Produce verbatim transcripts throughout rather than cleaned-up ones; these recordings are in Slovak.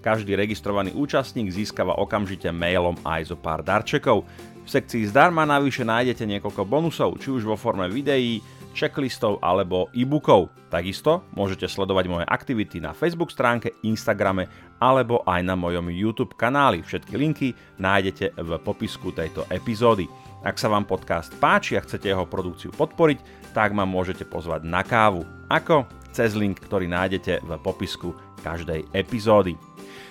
Každý registrovaný účastník získava okamžite mailom aj zo pár darčekov. V sekcii zdarma navyše nájdete niekoľko bonusov, či už vo forme videí, checklistov alebo e-bookov. Takisto môžete sledovať moje aktivity na Facebook stránke, Instagrame alebo aj na mojom YouTube kanáli. Všetky linky nájdete v popisku tejto epizódy. Ak sa vám podcast páči a chcete jeho produkciu podporiť, tak ma môžete pozvať na kávu. Ako? Cez link, ktorý nájdete v popisku každej epizódy.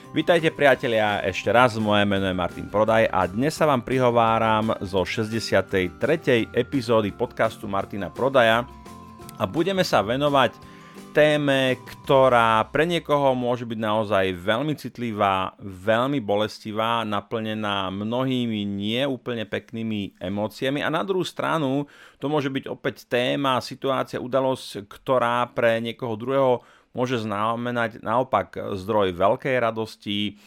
Vítajte priatelia, ešte raz, moje meno je Martin Prodaj a dnes sa vám prihováram zo šesťdesiatej tretej epizódy podcastu Martina Prodaja a budeme sa venovať téme, ktorá pre niekoho môže byť naozaj veľmi citlivá, veľmi bolestivá, naplnená mnohými neúplne peknými emóciami a na druhú stranu to môže byť opäť téma, situácia, udalosť, ktorá pre niekoho druhého môže znamenať naopak zdroj veľkej radosti,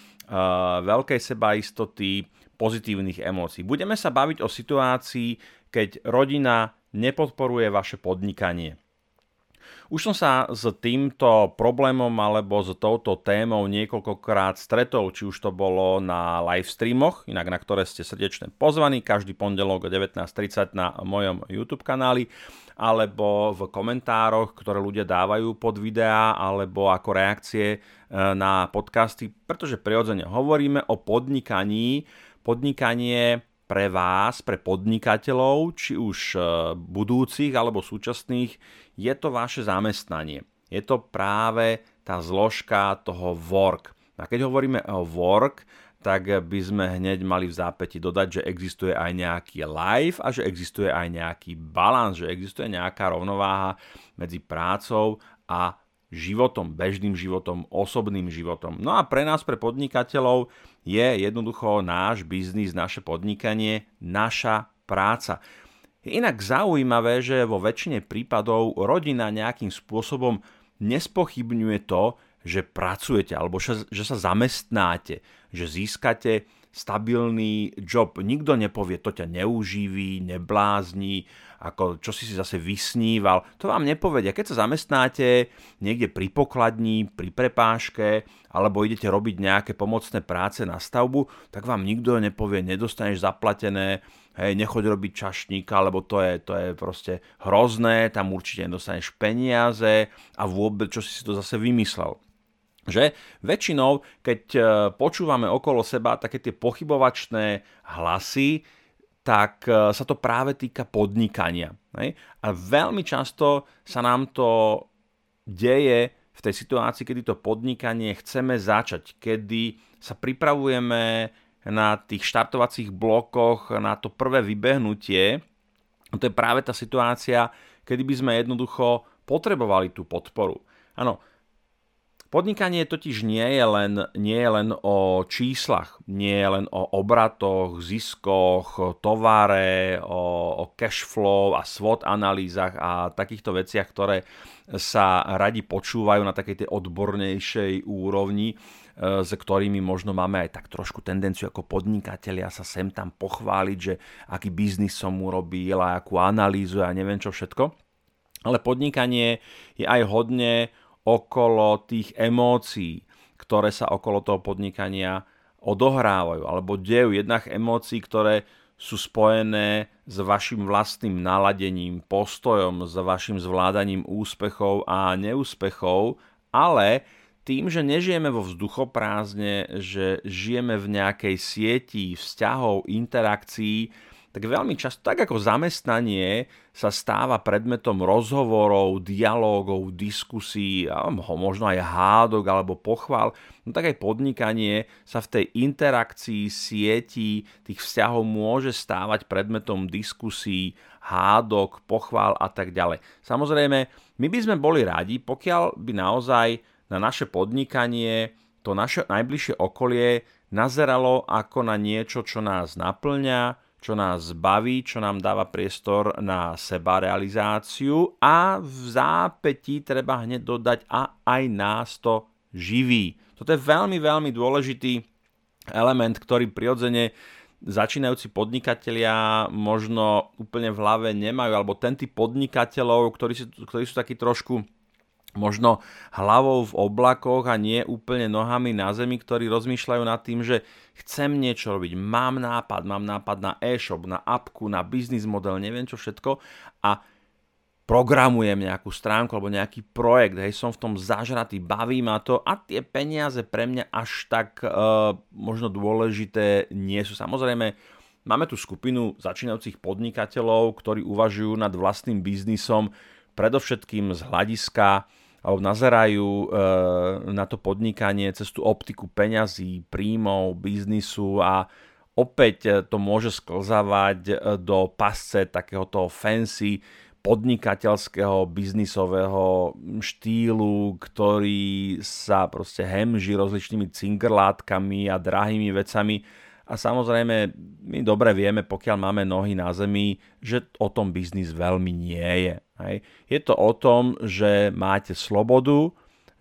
veľkej sebaistoty, pozitívnych emócií. Budeme sa baviť o situácii, keď rodina nepodporuje vaše podnikanie. Už som sa s týmto problémom alebo s touto témou niekoľkokrát stretol, či už to bolo na live streamoch, inak na ktoré ste srdečne pozvaní, každý pondelok o devätnásť tridsať na mojom YouTube kanáli, alebo v komentároch, ktoré ľudia dávajú pod videá, alebo ako reakcie na podcasty, pretože prirodzene hovoríme o podnikaní. Podnikanie pre vás, pre podnikateľov, či už budúcich alebo súčasných, je to vaše zamestnanie. Je to práve tá zložka toho work. A keď hovoríme o work, tak by sme hneď mali v zápäti dodať, že existuje aj nejaký life a že existuje aj nejaký balans, že existuje nejaká rovnováha medzi prácou a životom, bežným životom, osobným životom. No a pre nás, pre podnikateľov, je jednoducho náš biznis, naše podnikanie, naša práca. Je inak zaujímavé, že vo väčšine prípadov rodina nejakým spôsobom nespochybňuje to, že pracujete alebo že sa zamestnáte, že získate stabilný job. Nikto nepovie, to ťa neuživí, neblázni, ako čo si si zase vysníval. To vám nepovedia. Keď sa zamestnáte niekde pri pokladni, pri prepážke, alebo idete robiť nejaké pomocné práce na stavbu, tak vám nikto nepovie, nedostaneš zaplatené, hej, nechoď robiť čašníka, lebo to je, to je proste hrozné, tam určite nedostaneš peniaze a vôbec, čo si si to zase vymyslel. Že väčšinou, keď počúvame okolo seba také tie pochybovačné hlasy, tak sa to práve týka podnikania. Ne? A veľmi často sa nám to deje v tej situácii, kedy to podnikanie chceme začať, kedy sa pripravujeme na tých štartovacích blokoch, na to prvé vybehnutie. To je práve tá situácia, kedy by sme jednoducho potrebovali tú podporu. Áno, podnikanie totiž nie je len, nie je len o číslach, nie je len o obratoch, ziskoch, tovare, o, o cash flow a SWOT analýzach a takýchto veciach, ktoré sa radi počúvajú na takej tej odbornejšej úrovni, s ktorými možno máme aj tak trošku tendenciu ako podnikatelia sa sem tam pochváliť, že aký biznis som urobil a akú analýzu a neviem čo všetko. Ale podnikanie je aj hodne okolo tých emócií, ktoré sa okolo toho podnikania odohrávajú alebo dejú. Jednak emócií, ktoré sú spojené s vašim vlastným naladením, postojom, s vašim zvládaním úspechov a neúspechov, ale tým, že nežijeme vo vzduchoprázdne, že žijeme v nejakej sieti vzťahov, interakcií, tak veľmi často, tak ako zamestnanie sa stáva predmetom rozhovorov, dialógov, diskusí, možno aj hádok alebo pochvál, no tak aj podnikanie sa v tej interakcii sietí tých vzťahov môže stávať predmetom diskusí, hádok, pochvál a tak ďalej. Samozrejme, my by sme boli radi, pokiaľ by naozaj na naše podnikanie to naše najbližšie okolie nazeralo ako na niečo, čo nás naplňa, čo nás baví, čo nám dáva priestor na sebarealizáciu a v zápätí treba hneď dodať a aj nás to živí. Toto je veľmi, veľmi dôležitý element, ktorý prirodzene začínajúci podnikatelia možno úplne v hlave nemajú, alebo ten typ podnikateľov, ktorí sú, ktorí sú takí trošku možno hlavou v oblakoch a nie úplne nohami na zemi, ktorí rozmýšľajú nad tým, že chcem niečo robiť, mám nápad, mám nápad na e-shop, na appku, na business model, neviem čo všetko a programujem nejakú stránku alebo nejaký projekt, hej, som v tom zažratý, baví ma to a tie peniaze pre mňa až tak e, možno dôležité nie sú. Samozrejme, máme tu skupinu začínajúcich podnikateľov, ktorí uvažujú nad vlastným biznisom, predovšetkým z hľadiska alebo nazerajú na to podnikanie cez tú optiku peňazí, príjmov, biznisu a opäť to môže sklzávať do pasce takéhoto fancy podnikateľského, biznisového štýlu, ktorý sa proste hemží rozličnými cinkerlátkami a drahými vecami. A samozrejme, my dobre vieme, pokiaľ máme nohy na zemi, že o tom biznis veľmi nie je. Hej. Je to o tom, že máte slobodu,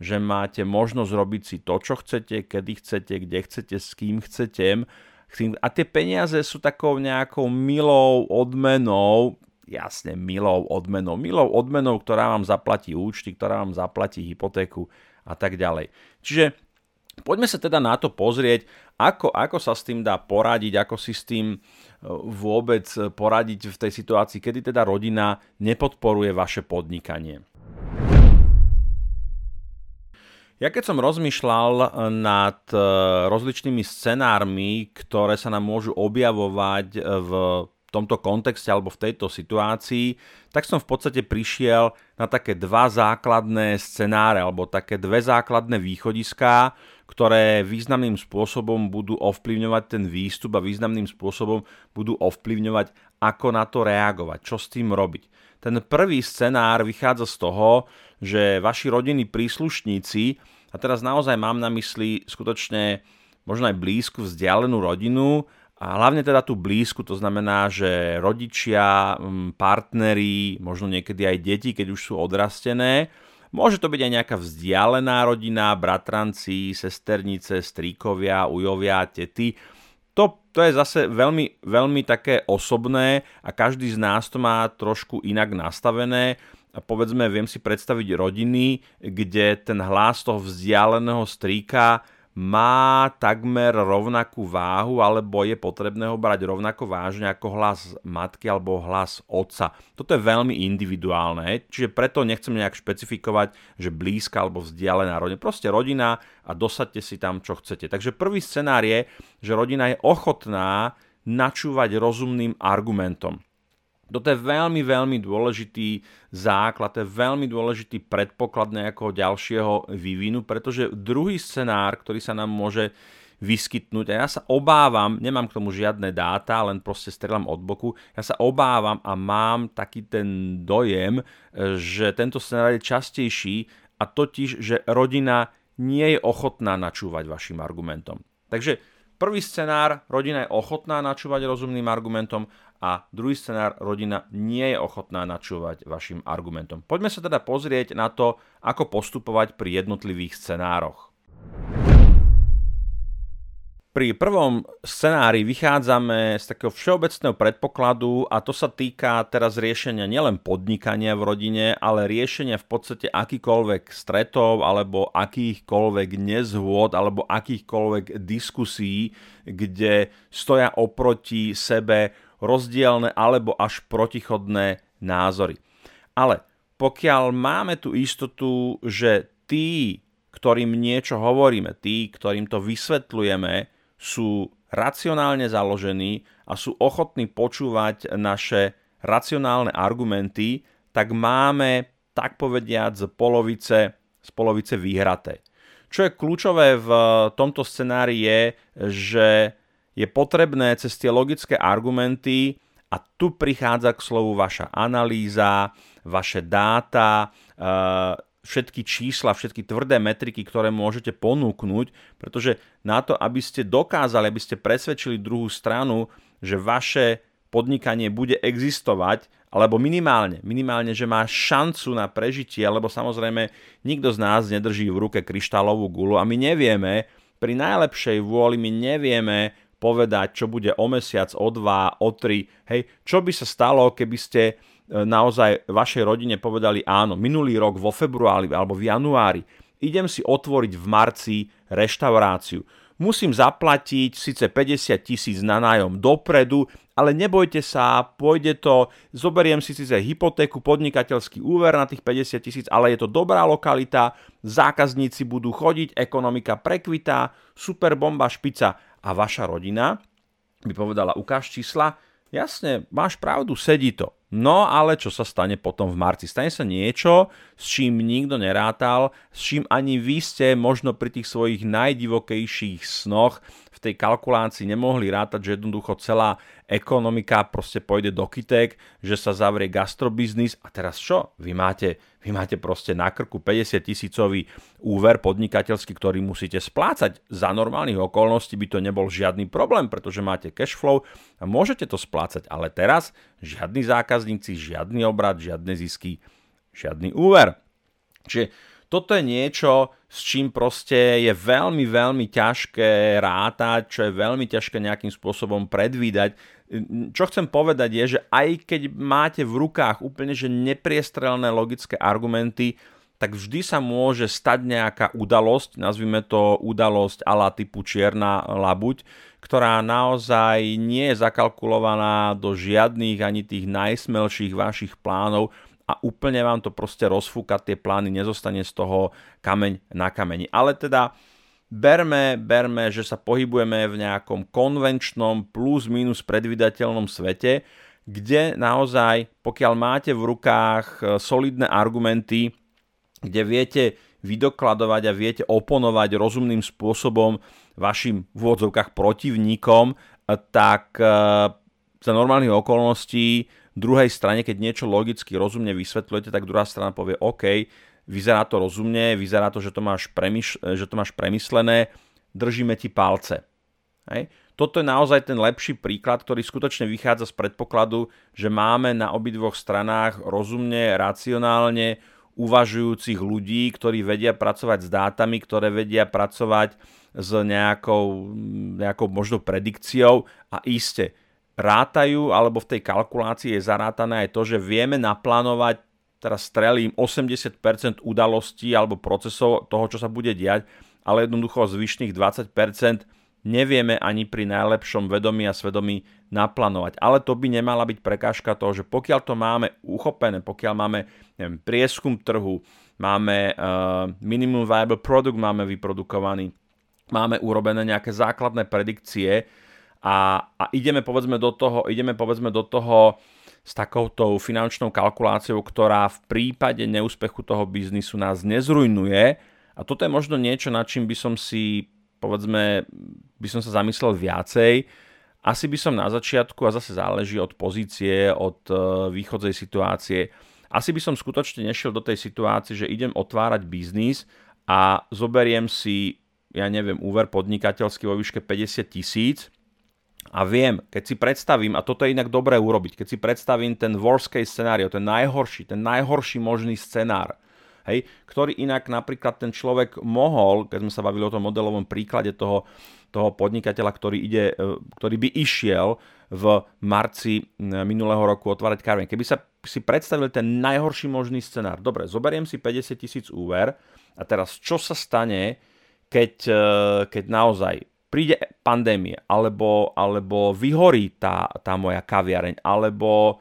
že máte možnosť robiť si to, čo chcete, kedy chcete, kde chcete, s kým chcete. A tie peniaze sú takou nejakou milou odmenou, jasne milou odmenou, milou odmenou, ktorá vám zaplatí účty, ktorá vám zaplatí hypotéku a tak ďalej. Čiže poďme sa teda na to pozrieť, ako, ako sa s tým dá poradiť, ako si s tým vôbec poradiť v tej situácii, kedy teda rodina nepodporuje vaše podnikanie. Ja keď som rozmýšľal nad rozličnými scenármi, ktoré sa nám môžu objavovať v tomto kontexte alebo v tejto situácii, tak som v podstate prišiel na také dva základné scenáre alebo také dve základné východiská, ktoré významným spôsobom budú ovplyvňovať ten výstup a významným spôsobom budú ovplyvňovať, ako na to reagovať, čo s tým robiť. Ten prvý scenár vychádza z toho, že vaši rodinní príslušníci, a teraz naozaj mám na mysli skutočne možno aj blízku vzdialenú rodinu, a hlavne teda tú blízku, to znamená, že rodičia, partneri, možno niekedy aj deti, keď už sú odrastené, môže to byť aj nejaká vzdialená rodina, bratranci, sesternice, stríkovia, ujovia, tety. To, to je zase veľmi, veľmi také osobné a každý z nás to má trošku inak nastavené. A povedzme, viem si predstaviť rodiny, kde ten hlas toho vzdialeného strýka má takmer rovnakú váhu alebo je potrebné ho brať rovnako vážne ako hlas matky alebo hlas otca. Toto je veľmi individuálne, čiže preto nechcem nejak špecifikovať, že blízka alebo vzdialená rodina. Proste rodina a dosaďte si tam, čo chcete. Takže prvý scenár je, že rodina je ochotná načúvať rozumným argumentom. Toto je veľmi, veľmi dôležitý základ, to je veľmi dôležitý predpoklad nejakého ďalšieho vývinu, pretože druhý scenár, ktorý sa nám môže vyskytnúť, a ja sa obávam, nemám k tomu žiadne dáta, len proste strieľam od boku, ja sa obávam a mám taký ten dojem, že tento scenár je častejší a totiž, že rodina nie je ochotná načúvať vašim argumentom. Takže prvý scenár, rodina je ochotná načúvať rozumným argumentom a druhý scenár, rodina nie je ochotná načúvať vašim argumentom. Poďme sa teda pozrieť na to, ako postupovať pri jednotlivých scenároch. Pri prvom scenári vychádzame z takého všeobecného predpokladu a to sa týka teraz riešenia nielen podnikania v rodine, ale riešenia v podstate akýchkoľvek stretov alebo akýchkoľvek nezhôd alebo akýchkoľvek diskusí, kde stoja oproti sebe rozdielne alebo až protichodné názory. Ale pokiaľ máme tú istotu, že tí, ktorým niečo hovoríme, tí, ktorým to vysvetľujeme, sú racionálne založení a sú ochotní počúvať naše racionálne argumenty, tak máme, tak povediať, z polovice, z polovice vyhraté. Čo je kľúčové v tomto scenári je, že je potrebné cez tie logické argumenty, a tu prichádza k slovu vaša analýza, vaše dáta, e, všetky čísla, všetky tvrdé metriky, ktoré môžete ponúknuť, pretože na to, aby ste dokázali, aby ste presvedčili druhú stranu, že vaše podnikanie bude existovať, alebo minimálne, minimálne, že má šancu na prežitie, lebo samozrejme nikto z nás nedrží v ruke kryštálovú guľu a my nevieme, pri najlepšej vôli my nevieme povedať, čo bude o mesiac, o dva, o tri, hej, čo by sa stalo, keby ste naozaj vašej rodine povedali áno, minulý rok vo februári alebo v januári, idem si otvoriť v marci reštauráciu. Musím zaplatiť síce päťdesiat tisíc na nájom dopredu, ale nebojte sa, pôjde to, zoberiem si síce hypotéku, podnikateľský úver na tých päťdesiat tisíc, ale je to dobrá lokalita, zákazníci budú chodiť, ekonomika prekvitá, super bomba, špica. A vaša rodina by povedala, ukáž čísla, jasne, máš pravdu, sedí to. No ale čo sa stane potom v marci? Stane sa niečo, s čím nikto nerátal, s čím ani vy ste možno pri tých svojich najdivokejších snoch v tej kalkulácii nemohli rátať, že jednoducho celá ekonomika proste pôjde do kytek, že sa zavrie gastrobiznis a teraz čo? Vy máte, vy máte proste na krku päťdesiat tisícový úver podnikateľský, ktorý musíte splácať. Za normálnych okolností by to nebol žiadny problém, pretože máte cashflow a môžete to splácať, ale teraz žiadny zákaz, žiadny obrat, žiadne zisky, žiadny úver. Čiže toto je niečo, s čím proste je veľmi, veľmi ťažké rátať, čo je veľmi ťažké nejakým spôsobom predvídať. Čo chcem povedať je, že aj keď máte v rukách úplne že nepriestrelné logické argumenty, tak vždy sa môže stať nejaká udalosť, nazvime to udalosť ala typu čierna labuť, ktorá naozaj nie je zakalkulovaná do žiadnych ani tých najsmelších vašich plánov a úplne vám to proste rozfúka tie plány, nezostane z toho kameň na kameni. Ale teda berme, berme, že sa pohybujeme v nejakom konvenčnom plus minus predvídateľnom svete, kde naozaj, pokiaľ máte v rukách solidné argumenty, kde viete vydokladovať a viete oponovať rozumným spôsobom vašim v úvodzovkách protivníkom, tak za normálnych okolností druhej strane, keď niečo logicky rozumne vysvetľujete, tak druhá strana povie OK, vyzerá to rozumne, vyzerá to, že to máš, premyš- že to máš premyslené, držíme ti palce. Hej. Toto je naozaj ten lepší príklad, ktorý skutočne vychádza z predpokladu, že máme na obidvoch stranách rozumne, racionálne uvažujúcich ľudí, ktorí vedia pracovať s dátami, ktoré vedia pracovať s nejakou, nejakou možno predikciou a iste rátajú, alebo v tej kalkulácii je zarátané aj to, že vieme naplánovať, teraz strelím, osemdesiat percent udalostí alebo procesov toho, čo sa bude diať, ale jednoducho zvyšných dvadsať percent nevieme ani pri najlepšom vedomí a svedomí naplánovať. Ale to by nemala byť prekážka toho, že pokiaľ to máme uchopené, pokiaľ máme neviem, prieskum trhu, máme uh, minimum viable product, máme vyprodukovaný, máme urobené nejaké základné predikcie a, a ideme povedzme do toho, ideme povedzme do toho s takouto finančnou kalkuláciou, ktorá v prípade neúspechu toho biznisu nás nezrujnuje. A toto je možno niečo, nad čím by som si povedzme, by som sa zamyslel viacej. Asi by som na začiatku, a zase záleží od pozície, od východzej situácie, asi by som skutočne nešiel do tej situácie, že idem otvárať biznis a zoberiem si, ja neviem, úver podnikateľský vo výške päťdesiat tisíc a viem, keď si predstavím, a toto je inak dobré urobiť, keď si predstavím ten worst case scenario, ten najhorší, ten najhorší možný scenár, hej, ktorý inak napríklad ten človek mohol, keď sme sa bavili o tom modelovom príklade toho, toho podnikateľa, ktorý, ide, ktorý by išiel v marci minulého roku otvárať kaviareň. Keby sa si predstavil ten najhorší možný scenár. Dobre, zoberiem si päťdesiat tisíc úver a teraz čo sa stane, keď, keď naozaj príde pandémie, alebo, alebo vyhorí tá, tá moja kaviareň, alebo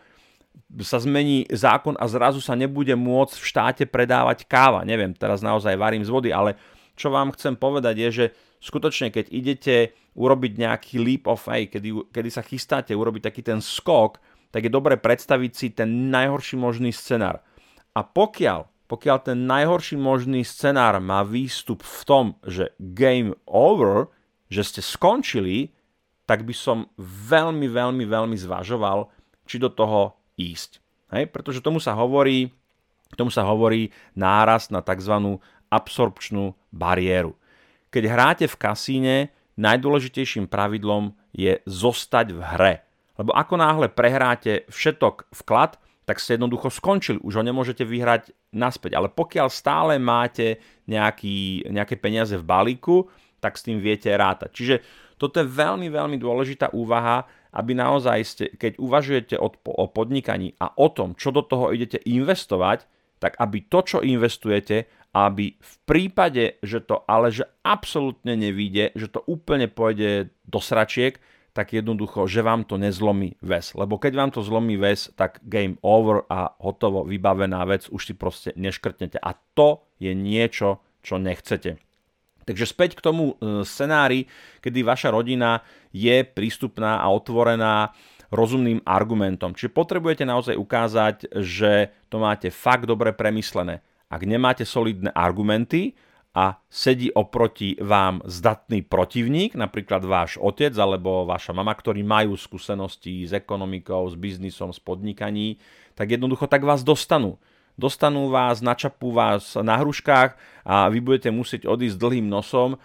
sa zmení zákon a zrazu sa nebude môcť v štáte predávať káva. Neviem, teraz naozaj varím z vody, ale čo vám chcem povedať je, že skutočne, keď idete urobiť nejaký leap of faith, kedy, kedy sa chystáte urobiť taký ten skok, tak je dobre predstaviť si ten najhorší možný scenár. A pokiaľ, pokiaľ ten najhorší možný scenár má výstup v tom, že game over, že ste skončili, tak by som veľmi, veľmi, veľmi zvažoval, či do toho ísť. Hej? Pretože tomu sa hovorí Tomu sa hovorí nárast na tzv. Absorpčnú bariéru. Keď hráte v kasíne, najdôležitejším pravidlom je zostať v hre. Lebo ako náhle prehráte všetok vklad, tak ste jednoducho skončili. Už ho nemôžete vyhrať naspäť. Ale pokiaľ stále máte nejaký, nejaké peniaze v balíku, tak s tým viete rátať. Čiže toto je veľmi, veľmi dôležitá úvaha, aby naozaj ste, keď uvažujete o, o podnikaní a o tom, čo do toho idete investovať, tak aby to, čo investujete, aby v prípade, že to ale že absolútne nevíde, že to úplne pôjde do sračiek, tak jednoducho, že vám to nezlomí väz. Lebo keď vám to zlomí väz, tak game over a hotovo, vybavená vec, už si proste neškrtnete. A to je niečo, čo nechcete. Takže späť k tomu scenári, kedy vaša rodina je prístupná a otvorená rozumným argumentom. Čiže potrebujete naozaj ukázať, že to máte fakt dobre premyslené. Ak nemáte solidné argumenty, a sedí oproti vám zdatný protivník, napríklad váš otec alebo vaša mama, ktorí majú skúsenosti s ekonomikou, s biznisom, s podnikaním, tak jednoducho tak vás dostanú. Dostanú vás, načapú vás na hruškách a vy budete musieť odísť dlhým nosom,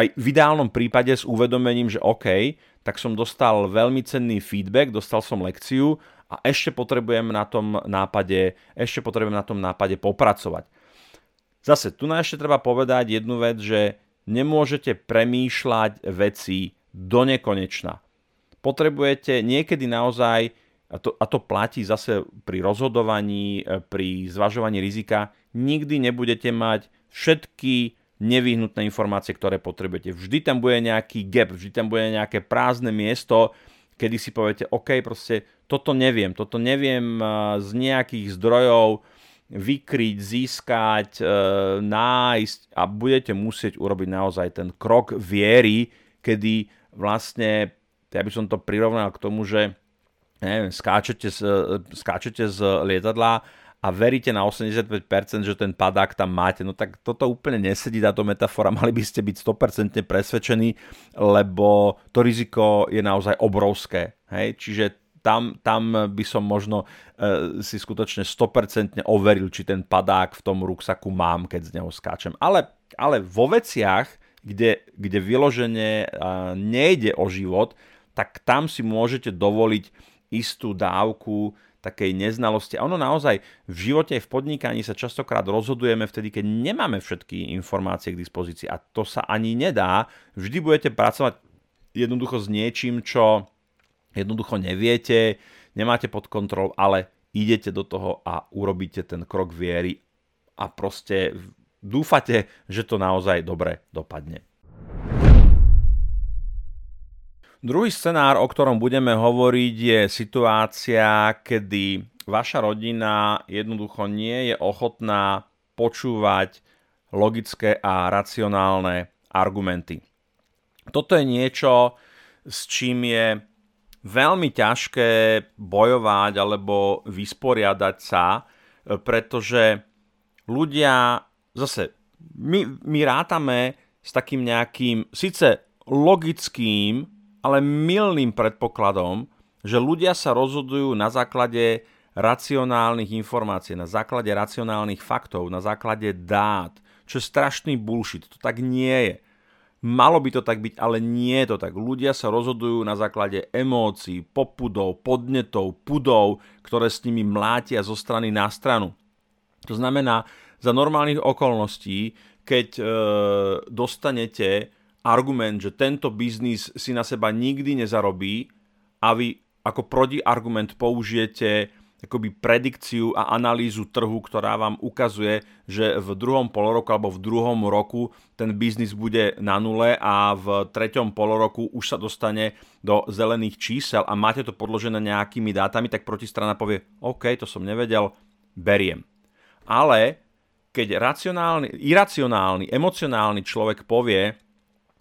aj v ideálnom prípade s uvedomením, že OK, tak som dostal veľmi cenný feedback, dostal som lekciu a ešte potrebujem na tom nápade, ešte potrebujem na tom nápade popracovať. Zase, tu na ešte treba povedať jednu vec, že nemôžete premýšľať veci do nekonečna. Potrebujete niekedy naozaj, a to, a to platí zase pri rozhodovaní, pri zvažovaní rizika, nikdy nebudete mať všetky nevyhnutné informácie, ktoré potrebujete. Vždy tam bude nejaký gap, vždy tam bude nejaké prázdne miesto, kedy si poviete, OK, proste toto neviem, toto neviem z nejakých zdrojov vykryť, získať, e, nájsť a budete musieť urobiť naozaj ten krok viery, kedy vlastne, ja by som to prirovnal k tomu, že neviem, skáčete, z, skáčete z lietadla a veríte na osemdesiatpäť percent, že ten padák tam máte. No tak toto úplne nesedí, táto metafora, mali by ste byť sto percent presvedčení, lebo to riziko je naozaj obrovské. Hej? Čiže Tam, tam by som možno e, si skutočne sto percent overil, či ten padák v tom ruksaku mám, keď z neho skáčem. Ale, ale vo veciach, kde, kde vyložene e, nejde o život, tak tam si môžete dovoliť istú dávku takej neznalosti. A ono naozaj v živote aj v podnikaní sa častokrát rozhodujeme vtedy, keď nemáme všetky informácie k dispozícii. A to sa ani nedá. Vždy budete pracovať jednoducho s niečím, čo jednoducho neviete, nemáte pod kontrolou, ale idete do toho a urobíte ten krok viery a proste dúfate, že to naozaj dobre dopadne. Druhý scenár, o ktorom budeme hovoriť, je situácia, kedy vaša rodina jednoducho nie je ochotná počúvať logické a racionálne argumenty. Toto je niečo, s čím je veľmi ťažké bojovať alebo vysporiadať sa, pretože ľudia, zase my, my rátame s takým nejakým, síce logickým, ale mylným predpokladom, že ľudia sa rozhodujú na základe racionálnych informácií, na základe racionálnych faktov, na základe dát, čo je strašný bullshit, to tak nie je. Malo by to tak byť, ale nie je to tak. Ľudia sa rozhodujú na základe emócií, popudov, podnetov, pudov, ktoré s nimi mlátia zo strany na stranu. To znamená, za normálnych okolností, keď e, dostanete argument, že tento biznis si na seba nikdy nezarobí a vy ako protiargument použijete akoby predikciu a analýzu trhu, ktorá vám ukazuje, že v druhom poloroku alebo v druhom roku ten biznis bude na nule a v treťom poloroku už sa dostane do zelených čísel a máte to podložené nejakými dátami, tak protistrana povie, OK, to som nevedel, beriem. Ale keď racionálny, iracionálny, emocionálny človek povie,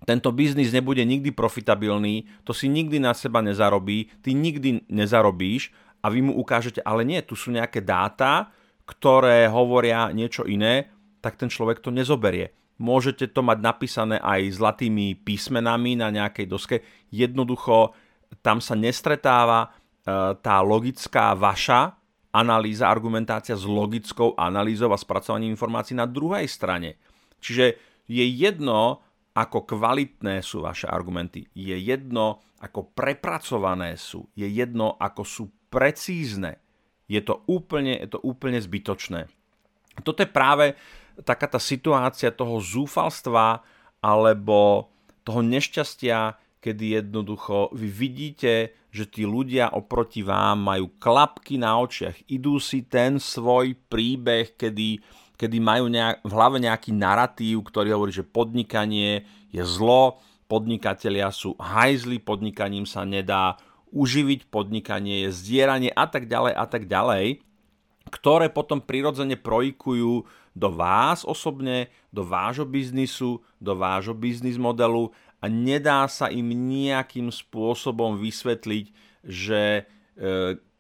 tento biznis nebude nikdy profitabilný, to si nikdy na seba nezarobí, ty nikdy nezarobíš, a vy mu ukážete, ale nie, tu sú nejaké dáta, ktoré hovoria niečo iné, tak ten človek to nezoberie. Môžete to mať napísané aj zlatými písmenami na nejakej doske. Jednoducho tam sa nestretáva tá logická vaša analýza, argumentácia s logickou analýzou a spracovaním informácií na druhej strane. Čiže je jedno, ako kvalitné sú vaše argumenty, je jedno, ako prepracované sú, je jedno, ako sú precízne. Je to úplne, je to úplne zbytočné. Toto je práve taká tá situácia toho zúfalstva alebo toho nešťastia, kedy jednoducho vy vidíte, že tí ľudia oproti vám majú klapky na očiach, idú si ten svoj príbeh, kedy, kedy majú nejak, v hlave nejaký naratív, ktorý hovorí, že podnikanie je zlo, podnikatelia sú hajzli, podnikaním sa nedá uživiť, podnikanie je zdieranie a tak ďalej a tak ďalej, ktoré potom prirodzene projikujú do vás osobne, do vášho biznisu, do vášho biznis modelu a nedá sa im nejakým spôsobom vysvetliť, že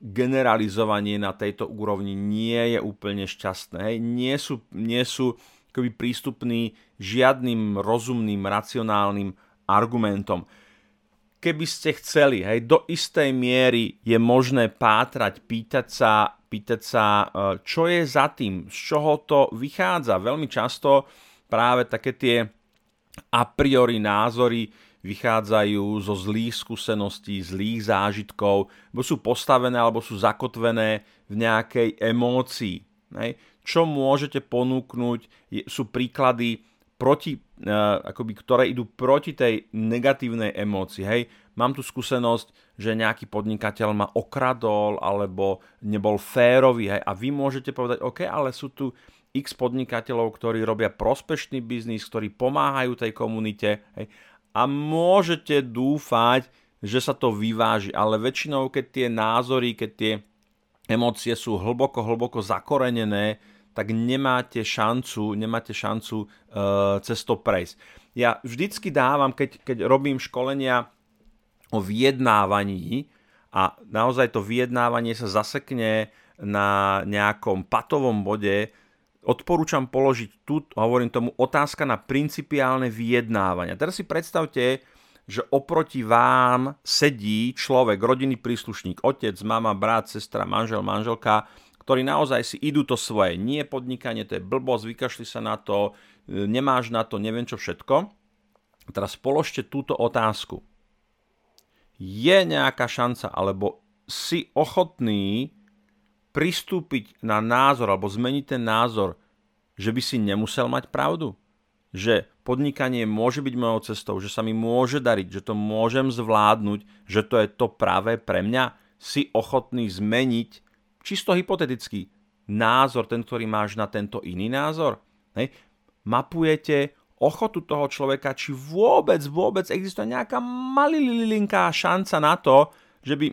generalizovanie na tejto úrovni nie je úplne šťastné. Nie sú, nie sú akoby prístupní žiadnym rozumným, racionálnym argumentom. Keby ste chceli, hej, do istej miery je možné pátrať, pýtať sa, pýtať sa, čo je za tým, z čoho to vychádza. Veľmi často práve také tie a priori názory vychádzajú zo zlých skúseností, zlých zážitkov, bo sú postavené alebo sú zakotvené v nejakej emócii. Hej. Čo môžete ponúknuť, sú príklady proti, akoby, ktoré idú proti tej negatívnej emócii. Hej. Mám tu skúsenosť, že nejaký podnikateľ ma okradol alebo nebol férový. Hej. A vy môžete povedať, OK, ale sú tu x podnikateľov, ktorí robia prospešný biznis, ktorí pomáhajú tej komunite. Hej. A môžete dúfať, že sa to vyváži. Ale väčšinou, keď tie názory, keď tie emócie sú hlboko, hlboko zakorenené, tak nemáte šancu, nemáte šancu e, cez to prejsť. Ja vždycky dávam, keď, keď robím školenia o vyjednávaní a naozaj to vyjednávanie sa zasekne na nejakom patovom bode, odporúčam položiť tu, hovorím tomu, otázka na principiálne vyjednávania. Teraz si predstavte, že oproti vám sedí človek, rodinný príslušník, otec, mama, brat, sestra, manžel, manželka, ktorí naozaj si idú to svoje. Nie podnikanie, to je blbosť, vykašli sa na to, nemáš na to, neviem čo všetko. Teraz položte túto otázku. Je nejaká šanca, alebo si ochotný pristúpiť na názor, alebo zmeniť ten názor, že by si nemusel mať pravdu? Že podnikanie môže byť mojou cestou, že sa mi môže dariť, že to môžem zvládnuť, že to je to práve pre mňa? Si ochotný zmeniť čisto hypotetický názor, ten, ktorý máš na tento iný názor. Hej. Mapujete ochotu toho človeka, či vôbec, vôbec existuje nejaká malilinká šanca na to, že by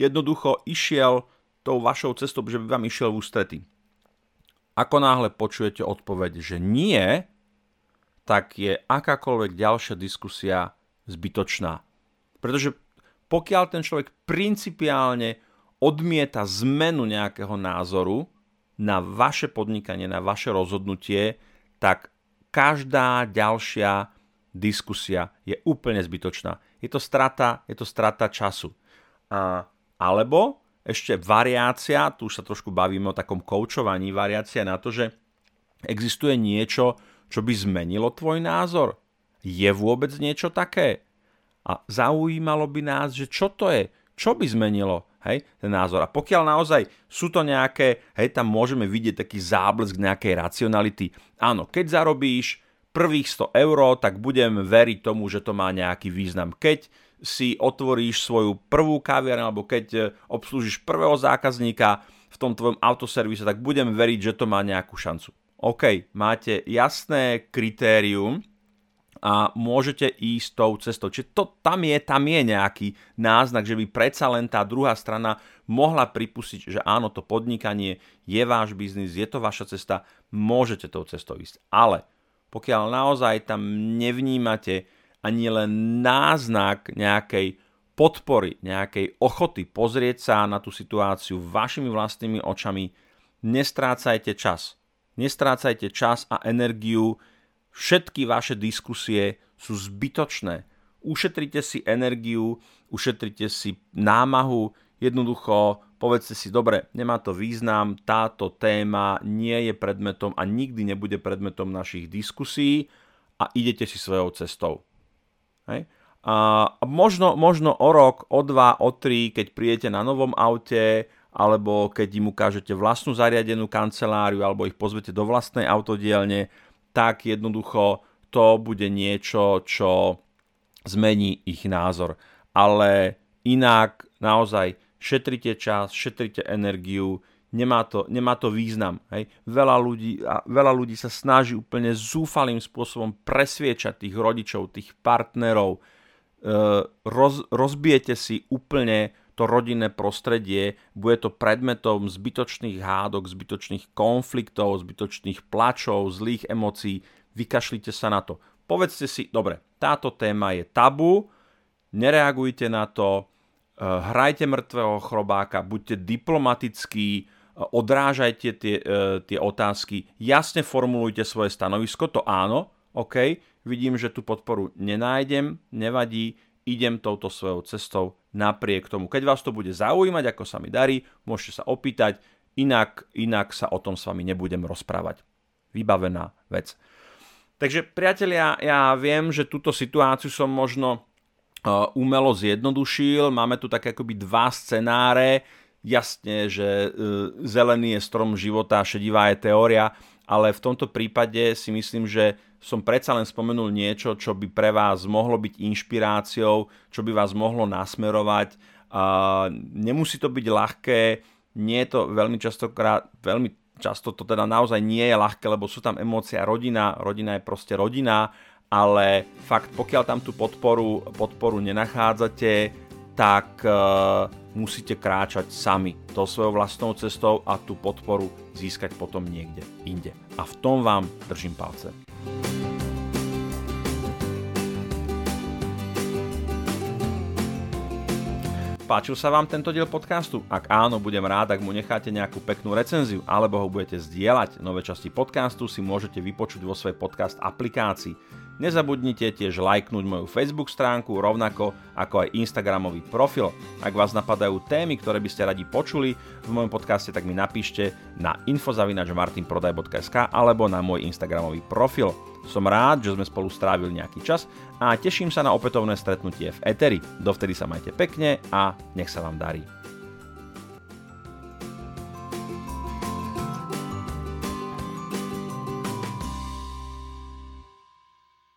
jednoducho išiel tou vašou cestou, že by vám išiel v ústrety. Ako náhle počujete odpoveď, že nie, tak je akákoľvek ďalšia diskusia zbytočná. Pretože pokiaľ ten človek principiálne odmieta zmenu nejakého názoru na vaše podnikanie, na vaše rozhodnutie, tak každá ďalšia diskusia je úplne zbytočná. Je to strata, je to strata času. A, alebo ešte variácia, tu už sa trošku bavíme o takom koučovaní, variácia na to, že existuje niečo, čo by zmenilo tvoj názor. Je vôbec niečo také? A zaujímalo by nás, že čo to je? Čo by zmenilo, hej, ten názor. A pokiaľ naozaj sú to nejaké, hej, tam môžeme vidieť taký záblesk nejakej racionality. Áno, keď zarobíš prvých sto eur, tak budem veriť tomu, že to má nejaký význam. Keď si otvoríš svoju prvú kaviareň, alebo keď obslúžiš prvého zákazníka v tom tvojom autoservise, tak budem veriť, že to má nejakú šancu. OK, máte jasné kritérium a môžete ísť tou cestou. Čiže to, tam, je, tam je nejaký náznak, že by predsa len tá druhá strana mohla pripustiť, že áno, to podnikanie je váš biznis, je to vaša cesta, môžete tou cestou ísť. Ale pokiaľ naozaj tam nevnímate ani len náznak nejakej podpory, nejakej ochoty pozrieť sa na tú situáciu vašimi vlastnými očami, nestrácajte čas. Nestrácajte čas a energiu. Všetky vaše diskusie sú zbytočné. Ušetrite si energiu, ušetrite si námahu, jednoducho povedzte si, dobre, nemá to význam, táto téma nie je predmetom a nikdy nebude predmetom našich diskusí a idete si svojou cestou. Hej? A možno, možno o rok, o dva, o tri, keď prídete na novom aute, alebo keď im ukážete vlastnú zariadenú kanceláriu, alebo ich pozvete do vlastnej autodielne, tak jednoducho to bude niečo, čo zmení ich názor. Ale inak naozaj šetrite čas, šetrite energiu, nemá to, nemá to význam. Hej. Veľa ľudí, a veľa ľudí sa snaží úplne zúfalým spôsobom presviečať tých rodičov, tých partnerov. E, roz, rozbijete si úplne to rodinné prostredie, bude to predmetom zbytočných hádok, zbytočných konfliktov, zbytočných plačov, zlých emócií. Vykašlite sa na to. Povedzte si, dobre, táto téma je tabu, nereagujte na to, hrajte mŕtvého chrobáka, buďte diplomatickí, odrážajte tie, tie otázky, jasne formulujte svoje stanovisko, to áno, OK, vidím, že tú podporu nenájdem, nevadí, idem touto svojou cestou napriek tomu. Keď vás to bude zaujímať, ako sa mi darí, môžete sa opýtať, inak, inak sa o tom s vami nebudem rozprávať. Vybavená vec. Takže priatelia, ja viem, že túto situáciu som možno umelo zjednodušil. Máme tu také akoby dva scenáre. Jasne, že zelený je strom života, šedivá je teória, ale v tomto prípade si myslím, že som predsa len spomenul niečo, čo by pre vás mohlo byť inšpiráciou, čo by vás mohlo nasmerovať. Nemusí to byť ľahké, nie je to veľmi častokrát, veľmi často to teda naozaj nie je ľahké, lebo sú tam emócia rodina, rodina je proste rodina, ale fakt, pokiaľ tam tú podporu, podporu nenachádzate, tak e, musíte kráčať sami tou svojou vlastnou cestou a tú podporu získať potom niekde inde. A v tom vám držím palce. Páčil sa vám tento diel podcastu? Ak áno, budem rád, ak mu necháte nejakú peknú recenziu alebo ho budete zdieľať. Nové časti podcastu si môžete vypočuť vo svojej podcast aplikácii. Nezabudnite tiež lajknúť moju Facebook stránku, rovnako ako aj Instagramový profil. Ak vás napadajú témy, ktoré by ste radi počuli v mojom podcaste, tak mi napíšte na info zavináč martinprodaj bodka es ká alebo na môj Instagramový profil. Som rád, že sme spolu strávili nejaký čas a teším sa na opätovné stretnutie v Eteri. Dovtedy sa majte pekne a nech sa vám darí.